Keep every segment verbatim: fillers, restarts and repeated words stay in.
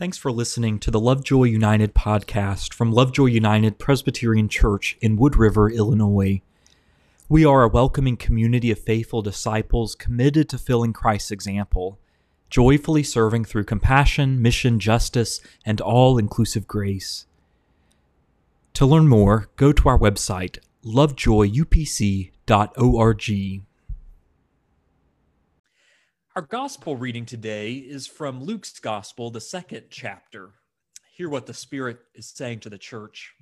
Thanks for listening to the Lovejoy United podcast from Lovejoy United Presbyterian Church in Wood River, Illinois. We are a welcoming community of faithful disciples committed to filling Christ's example, joyfully serving through compassion, mission, justice, and all-inclusive grace. To learn more, go to our website, lovejoy u p c dot org. Our gospel reading today is from Luke's gospel, the second chapter. Hear what the Spirit is saying to the church.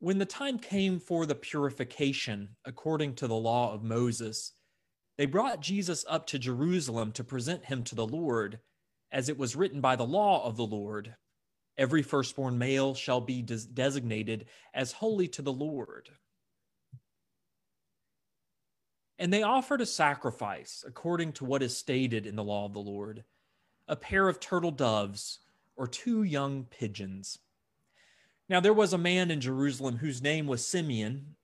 When the time came for the purification, according to the law of Moses, they brought Jesus up to Jerusalem to present him to the Lord, as it was written by the law of the Lord. Every firstborn male shall be des- designated as holy to the Lord. And they offered a sacrifice according to what is stated in the law of the Lord, a pair of turtle doves or two young pigeons. Now there was a man in Jerusalem whose name was Simeon.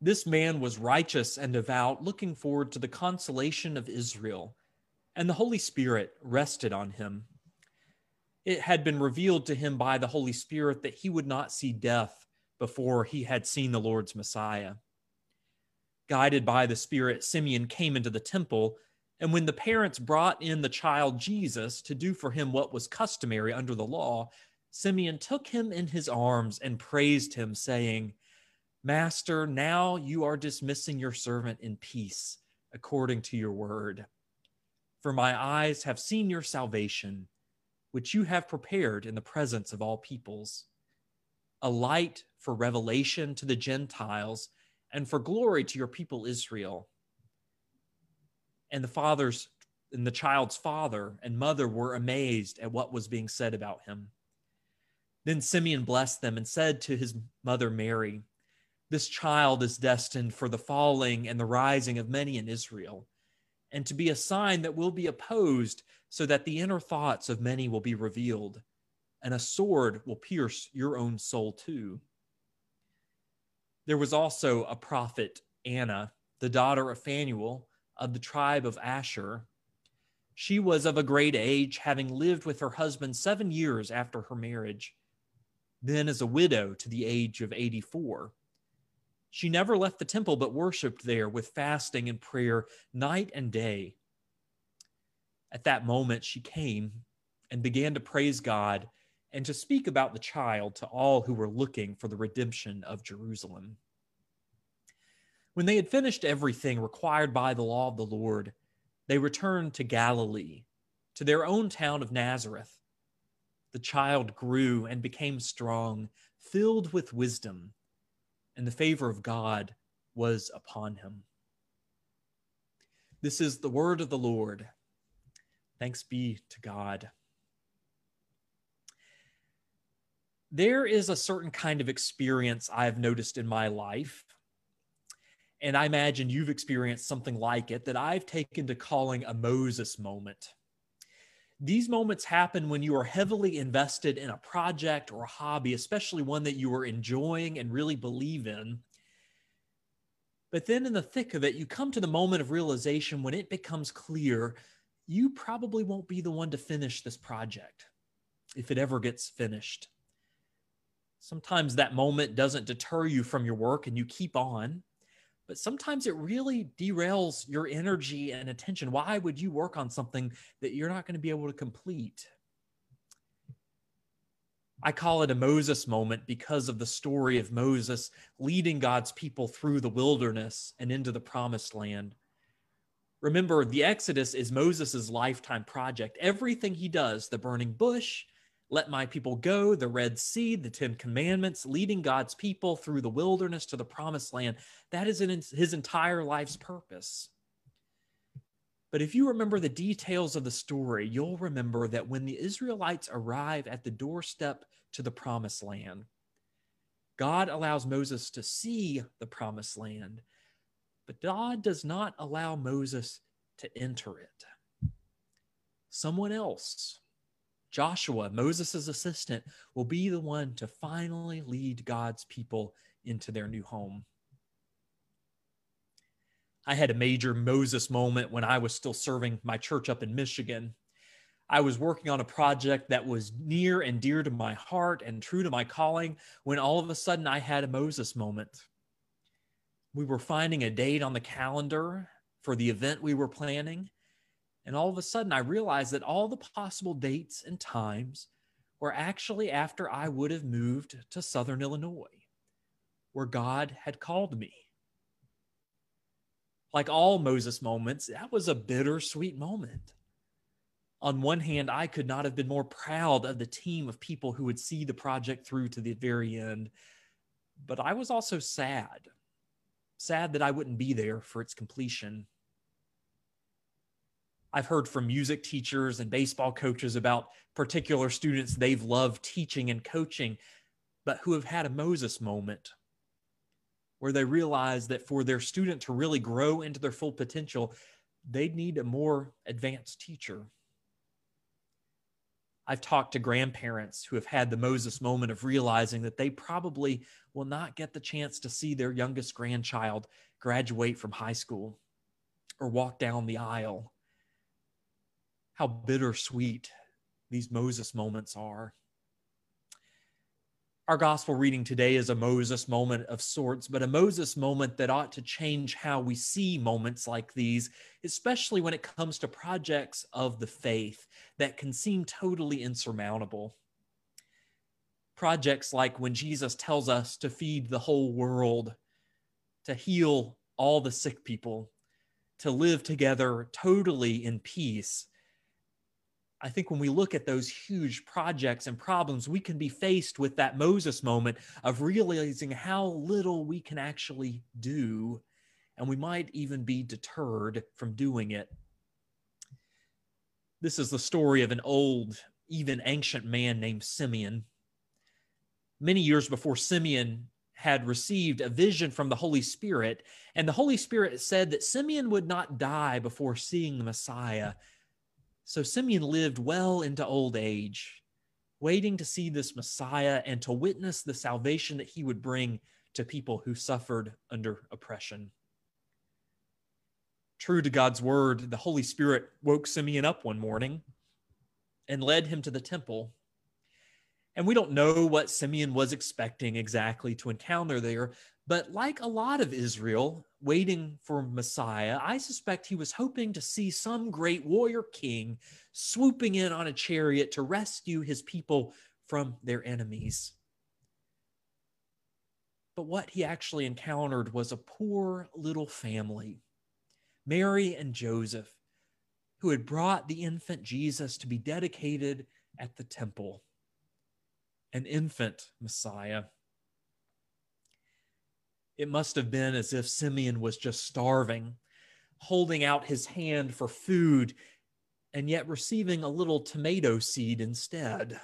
This man was righteous and devout, looking forward to the consolation of Israel, and the Holy Spirit rested on him. It had been revealed to him by the Holy Spirit that he would not see death before he had seen the Lord's Messiah. Guided by the Spirit, Simeon came into the temple, and when the parents brought in the child Jesus to do for him what was customary under the law, Simeon took him in his arms and praised him, saying, "Master, now you are dismissing your servant in peace, according to your word. For my eyes have seen your salvation, which you have prepared in the presence of all peoples, a light for revelation to the Gentiles, and for glory to your people Israel." And the father's and the child's father and mother were amazed at what was being said about him. Then Simeon blessed them and said to his mother Mary, "This child is destined for the falling and the rising of many in Israel, and to be a sign that will be opposed, so that the inner thoughts of many will be revealed, and a sword will pierce your own soul too." There was also a prophet, Anna, the daughter of Phanuel, of the tribe of Asher. She was of a great age, having lived with her husband seven years after her marriage, then as a widow to the age of eighty-four. She never left the temple, but worshipped there with fasting and prayer night and day. At that moment, she came and began to praise God and to speak about the child to all who were looking for the redemption of Jerusalem. When they had finished everything required by the law of the Lord, they returned to Galilee, to their own town of Nazareth. The child grew and became strong, filled with wisdom, and the favor of God was upon him. This is the word of the Lord. Thanks be to God. There is a certain kind of experience I've noticed in my life, and I imagine you've experienced something like it, that I've taken to calling a Moses moment. These moments happen when you are heavily invested in a project or a hobby, especially one that you are enjoying and really believe in. But then in the thick of it, you come to the moment of realization when it becomes clear you probably won't be the one to finish this project, if it ever gets finished. Sometimes that moment doesn't deter you from your work and you keep on, but sometimes it really derails your energy and attention. Why would you work on something that you're not going to be able to complete? I call it a Moses moment because of the story of Moses leading God's people through the wilderness and into the promised land. Remember, the Exodus is Moses' lifetime project. Everything he does, the burning bush, let my people go, the Red Sea, the Ten Commandments, leading God's people through the wilderness to the promised land. That is his entire life's purpose. But if you remember the details of the story, you'll remember that when the Israelites arrive at the doorstep to the promised land, God allows Moses to see the promised land, but God does not allow Moses to enter it. Someone else, Joshua, Moses' assistant, will be the one to finally lead God's people into their new home. I had a major Moses moment when I was still serving my church up in Michigan. I was working on a project that was near and dear to my heart and true to my calling, when all of a sudden I had a Moses moment. We were finding a date on the calendar for the event we were planning, and all of a sudden I realized that all the possible dates and times were actually after I would have moved to Southern Illinois, where God had called me. Like all Moses moments, that was a bittersweet moment. On one hand, I could not have been more proud of the team of people who would see the project through to the very end, but I was also sad, sad that I wouldn't be there for its completion. I've heard from music teachers and baseball coaches about particular students they've loved teaching and coaching, but who have had a Moses moment, where they realize that for their student to really grow into their full potential, they'd need a more advanced teacher. I've talked to grandparents who have had the Moses moment of realizing that they probably will not get the chance to see their youngest grandchild graduate from high school or walk down the aisle. How bittersweet these Moses moments are. Our gospel reading today is a Moses moment of sorts, but a Moses moment that ought to change how we see moments like these, especially when it comes to projects of the faith that can seem totally insurmountable. Projects like when Jesus tells us to feed the whole world, to heal all the sick people, to live together totally in peace. I think when we look at those huge projects and problems, we can be faced with that Moses moment of realizing how little we can actually do, and we might even be deterred from doing it. This is the story of an old, even ancient man named Simeon. Many years before, Simeon had received a vision from the Holy Spirit, and the Holy Spirit said that Simeon would not die before seeing the Messiah. So Simeon lived well into old age, waiting to see this Messiah and to witness the salvation that he would bring to people who suffered under oppression. True to God's word, the Holy Spirit woke Simeon up one morning and led him to the temple. And we don't know what Simeon was expecting exactly to encounter there, but like a lot of Israel waiting for Messiah, I suspect he was hoping to see some great warrior king swooping in on a chariot to rescue his people from their enemies. But what he actually encountered was a poor little family, Mary and Joseph, who had brought the infant Jesus to be dedicated at the temple. An infant Messiah. It must have been as if Simeon was just starving, holding out his hand for food, and yet receiving a little tomato seed instead.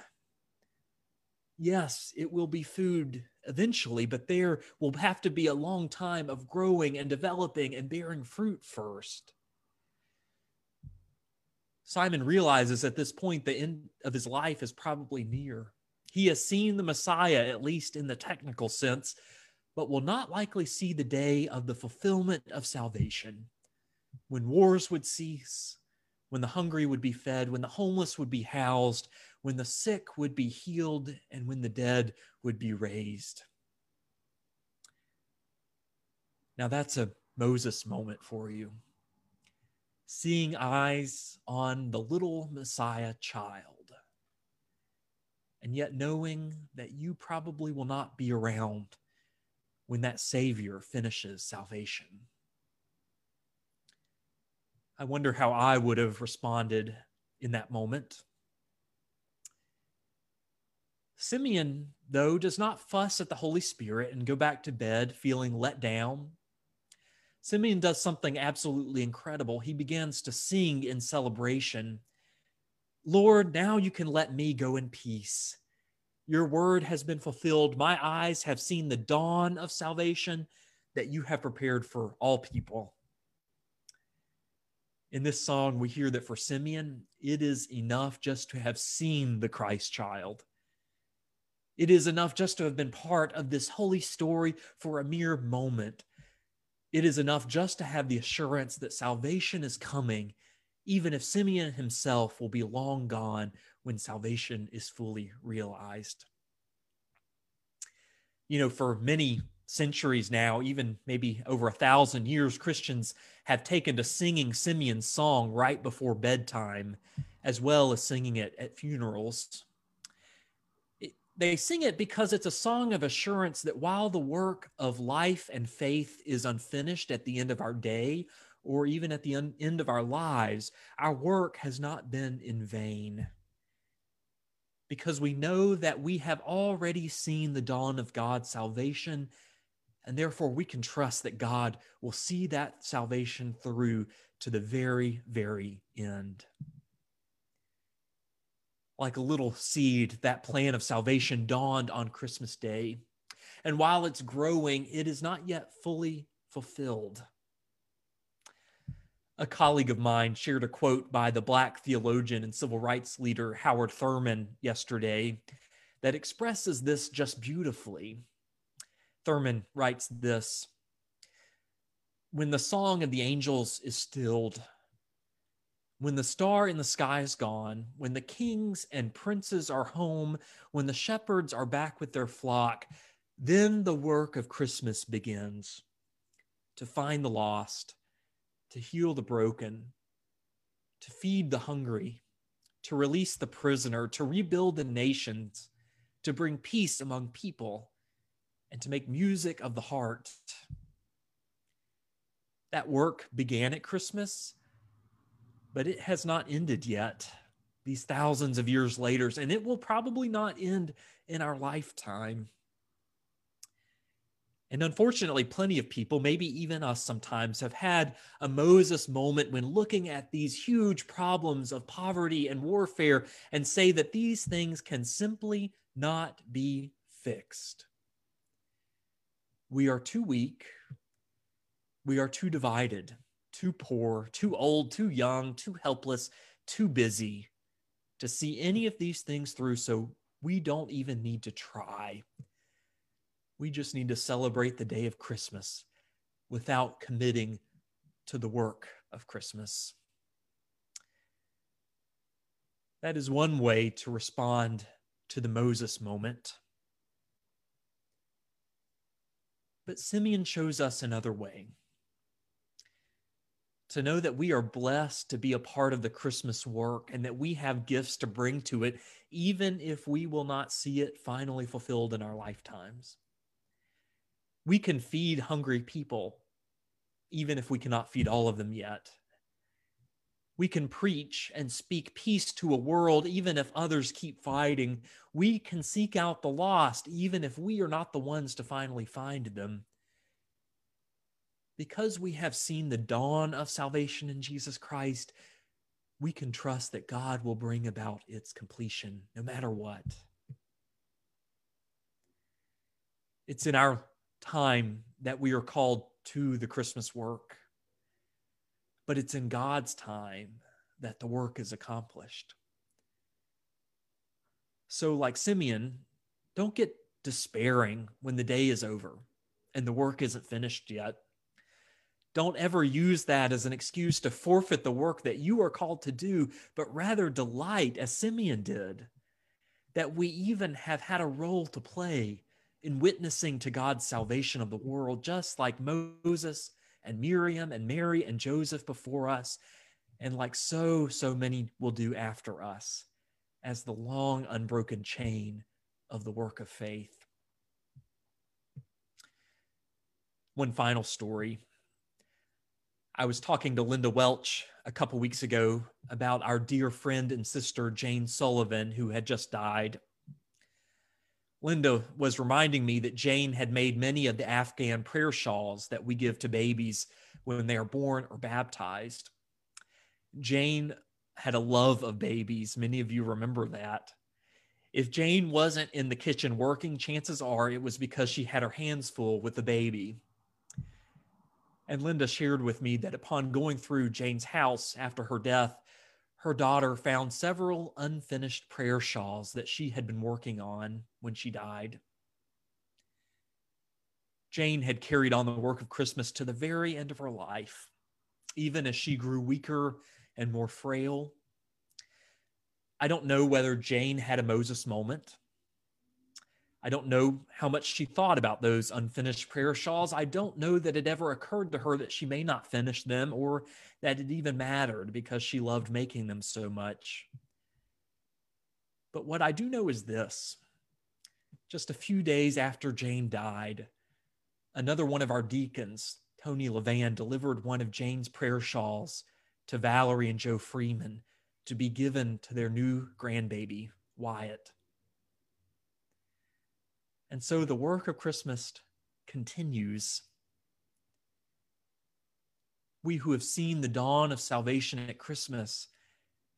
Yes, it will be food eventually, but there will have to be a long time of growing and developing and bearing fruit first. Simon realizes at this point the end of his life is probably near. He has seen the Messiah, at least in the technical sense, but will not likely see the day of the fulfillment of salvation, when wars would cease, when the hungry would be fed, when the homeless would be housed, when the sick would be healed, and when the dead would be raised. Now that's a Moses moment for you. Seeing eyes on the little Messiah child. And yet knowing that you probably will not be around when that Savior finishes salvation. I wonder how I would have responded in that moment. Simeon, though, does not fuss at the Holy Spirit and go back to bed feeling let down. Simeon does something absolutely incredible. He begins to sing in celebration. Lord, now you can let me go in peace. Your word has been fulfilled. My eyes have seen the dawn of salvation that you have prepared for all people. In this song, we hear that for Simeon, it is enough just to have seen the Christ child. It is enough just to have been part of this holy story for a mere moment. It is enough just to have the assurance that salvation is coming even if Simeon himself will be long gone when salvation is fully realized. You know, for many centuries now, even maybe over a thousand years, Christians have taken to singing Simeon's song right before bedtime, as well as singing it at funerals. It, they sing it because it's a song of assurance that while the work of life and faith is unfinished at the end of our day, or even at the un- end of our lives, our work has not been in vain. Because we know that we have already seen the dawn of God's salvation, and therefore we can trust that God will see that salvation through to the very, very end. Like a little seed, that plan of salvation dawned on Christmas Day. And while it's growing, it is not yet fully fulfilled. A colleague of mine shared a quote by the Black theologian and civil rights leader Howard Thurman yesterday that expresses this just beautifully. Thurman writes this: "When the song of the angels is stilled, when the star in the sky is gone, when the kings and princes are home, when the shepherds are back with their flock, then the work of Christmas begins, to find the lost, to heal the broken, to feed the hungry, to release the prisoner, to rebuild the nations, to bring peace among people, and to make music of the heart." That work began at Christmas, but it has not ended yet, these thousands of years later, and it will probably not end in our lifetime. And unfortunately, plenty of people, maybe even us sometimes, have had a Moses moment when looking at these huge problems of poverty and warfare and say that these things can simply not be fixed. We are too weak. We are too divided, too poor, too old, too young, too helpless, too busy to see any of these things through, so we don't even need to try. We just need to celebrate the day of Christmas without committing to the work of Christmas. That is one way to respond to the Moses moment. But Simeon shows us another way. To know that we are blessed to be a part of the Christmas work and that we have gifts to bring to it, even if we will not see it finally fulfilled in our lifetimes. We can feed hungry people, even if we cannot feed all of them yet. We can preach and speak peace to a world, even if others keep fighting. We can seek out the lost, even if we are not the ones to finally find them. Because we have seen the dawn of salvation in Jesus Christ, we can trust that God will bring about its completion, no matter what. It's in our time that we are called to the Christmas work, but it's in God's time that the work is accomplished. So, like Simeon, don't get despairing when the day is over and the work isn't finished yet. Don't ever use that as an excuse to forfeit the work that you are called to do, but rather delight, as Simeon did, that we even have had a role to play in witnessing to God's salvation of the world, just like Moses and Miriam and Mary and Joseph before us, and like so, so many will do after us, as the long unbroken chain of the work of faith. One final story. I was talking to Linda Welch a couple weeks ago about our dear friend and sister, Jane Sullivan, who had just died. Linda was reminding me that Jane had made many of the Afghan prayer shawls that we give to babies when they are born or baptized. Jane had a love of babies. Many of you remember that. If Jane wasn't in the kitchen working, chances are it was because she had her hands full with the baby. And Linda shared with me that upon going through Jane's house after her death, her daughter found several unfinished prayer shawls that she had been working on when she died. Jane had carried on the work of Christmas to the very end of her life, even as she grew weaker and more frail. I don't know whether Jane had a Moses moment. I don't know how much she thought about those unfinished prayer shawls. I don't know that it ever occurred to her that she may not finish them or that it even mattered because she loved making them so much. But what I do know is this. Just a few days after Jane died, another one of our deacons, Tony LeVan, delivered one of Jane's prayer shawls to Valerie and Joe Freeman to be given to their new grandbaby, Wyatt. And so the work of Christmas continues. We who have seen the dawn of salvation at Christmas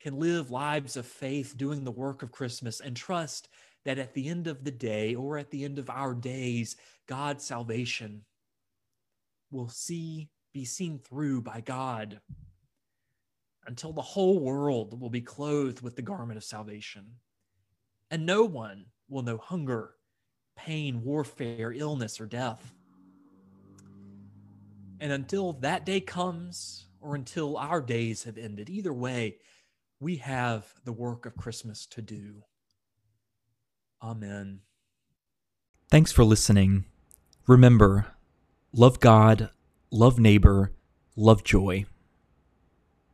can live lives of faith doing the work of Christmas and trust that at the end of the day or at the end of our days, God's salvation will see, be seen through by God until the whole world will be clothed with the garment of salvation. And no one will know hunger, pain, warfare, illness, or death. And until that day comes, or until our days have ended, either way, we have the work of Christmas to do. Amen. Thanks for listening. Remember, love God, love neighbor, love joy.